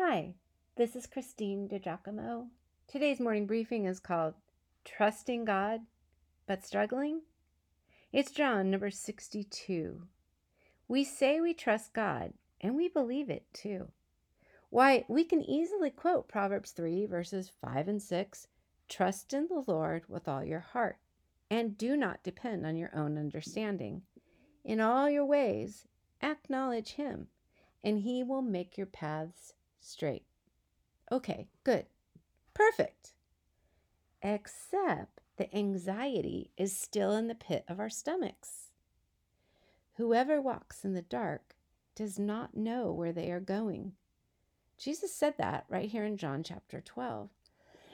Hi, this is Christine DiGiacomo. Today's morning briefing is called Trusting God But Struggling. It's John number 62. We say we trust God, and we believe it too. Why, we can easily quote Proverbs 3 verses 5 and 6, trust in the Lord with all your heart, and do not depend on your own understanding. In all your ways, acknowledge him, and he will make your paths straight. Okay, good. Perfect. Except the anxiety is still in the pit of our stomachs. Whoever walks in the dark does not know where they are going. Jesus said that right here in John chapter 12.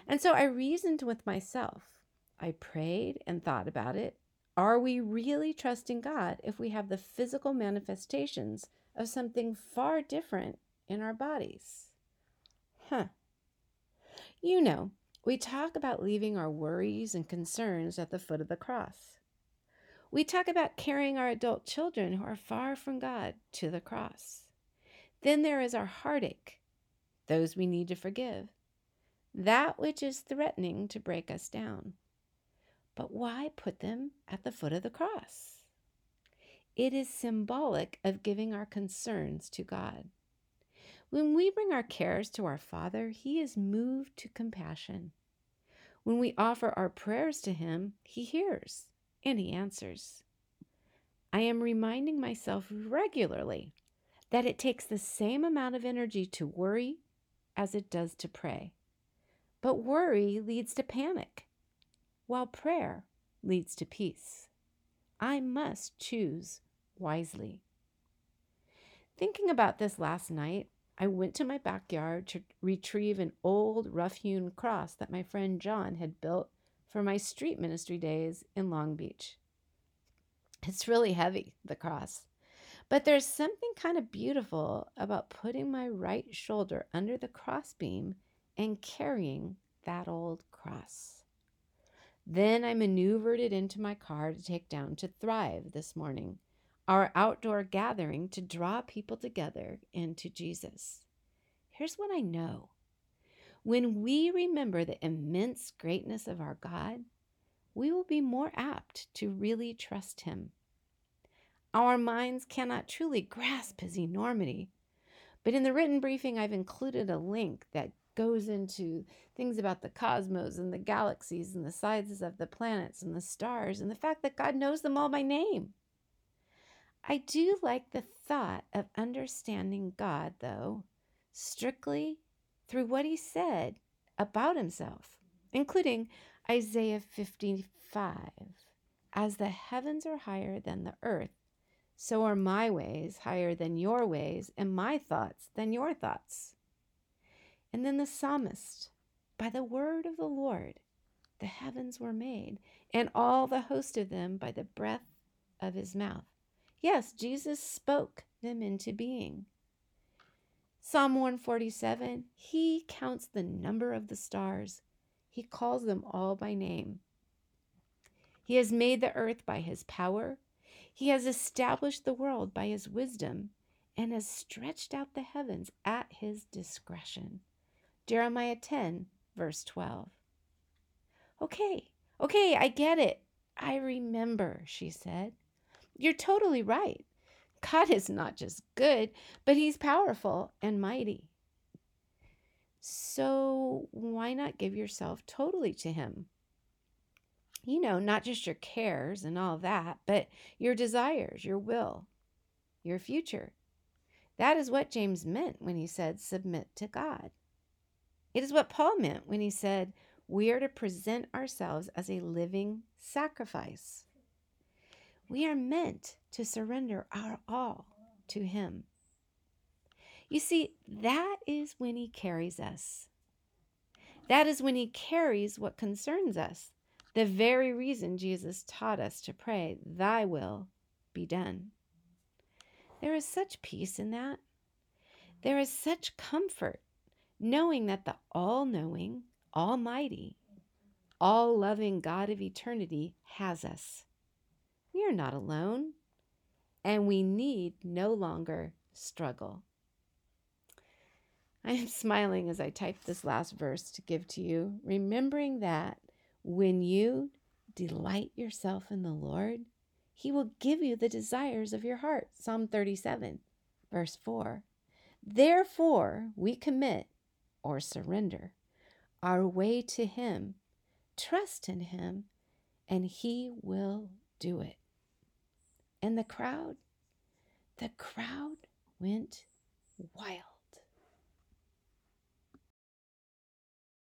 And so I reasoned with myself. I prayed and thought about it. Are we really trusting God if we have the physical manifestations of something far different in our bodies? You know, we talk about leaving our worries and concerns at the foot of the cross. We talk about carrying our adult children who are far from God to the cross. Then there is our heartache, those we need to forgive, that which is threatening to break us down. But why put them at the foot of the cross? It is symbolic of giving our concerns to God. When we bring our cares to our Father, he is moved to compassion. When we offer our prayers to him, he hears and he answers. I am reminding myself regularly that it takes the same amount of energy to worry as it does to pray. But worry leads to panic, while prayer leads to peace. I must choose wisely. Thinking about this last night, I went to my backyard to retrieve an old rough-hewn cross that my friend John had built for my street ministry days in Long Beach. It's really heavy, the cross, but there's something kind of beautiful about putting my right shoulder under the crossbeam and carrying that old cross. Then I maneuvered it into my car to take down to Thrive this morning, our outdoor gathering to draw people together into Jesus. Here's what I know. When we remember the immense greatness of our God, we will be more apt to really trust him. Our minds cannot truly grasp his enormity, but in the written briefing, I've included a link that goes into things about the cosmos and the galaxies and the sizes of the planets and the stars and the fact that God knows them all by name. I do like the thought of understanding God, though, strictly through what he said about himself, including Isaiah 55, "As the heavens are higher than the earth, so are my ways higher than your ways, and my thoughts than your thoughts." And then the psalmist, "By the word of the Lord, the heavens were made, and all the host of them by the breath of his mouth." Yes, Jesus spoke them into being. Psalm 147, "He counts the number of the stars. He calls them all by name. He has made the earth by his power. He has established the world by his wisdom, and has stretched out the heavens at his discretion." Jeremiah 10, verse 12. Okay, I get it. I remember, she said. You're totally right. God is not just good, but he's powerful and mighty. So why not give yourself totally to him? You know, not just your cares and all that, but your desires, your will, your future. That is what James meant when he said, submit to God. It is what Paul meant when he said, we are to present ourselves as a living sacrifice. We are meant to surrender our all to him. You see, that is when he carries us. That is when he carries what concerns us. The very reason Jesus taught us to pray, "Thy will be done." There is such peace in that. There is such comfort knowing that the all-knowing, almighty, all-loving God of eternity has us. We are not alone, and we need no longer struggle. I am smiling as I type this last verse to give to you, remembering that when you delight yourself in the Lord, He will give you the desires of your heart. Psalm 37, verse 4. Therefore, we commit or surrender our way to Him, trust in Him, and He will do it. And the crowd went wild.